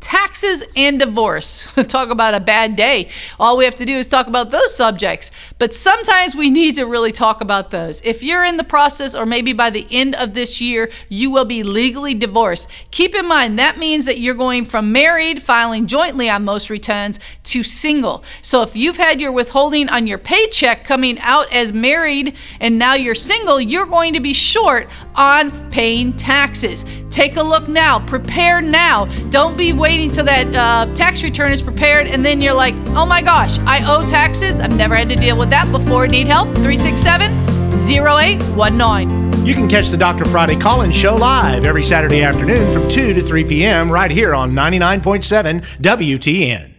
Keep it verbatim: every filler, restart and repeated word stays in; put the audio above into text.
Taxes and divorce. Talk about a bad day. All we have to do is talk about those subjects. But sometimes we need to really talk about those. If you're in the process, or maybe by the end of this year, you will be legally divorced. Keep in mind, that means that you're going from married, filing jointly on most returns, to single. So if you've had your withholding on your paycheck coming out as married and now you're single, you're going to be short on paying taxes. Take a look now. Prepare now. Don't be waiting until that uh, tax return is prepared and then you're like, oh my gosh, I owe taxes. I've never had to deal with that before. Need help? three six seven, oh eight one nine. You can catch the Doctor Friday Call-In Show live every Saturday afternoon from two to three p.m. right here on ninety-nine point seven W T N.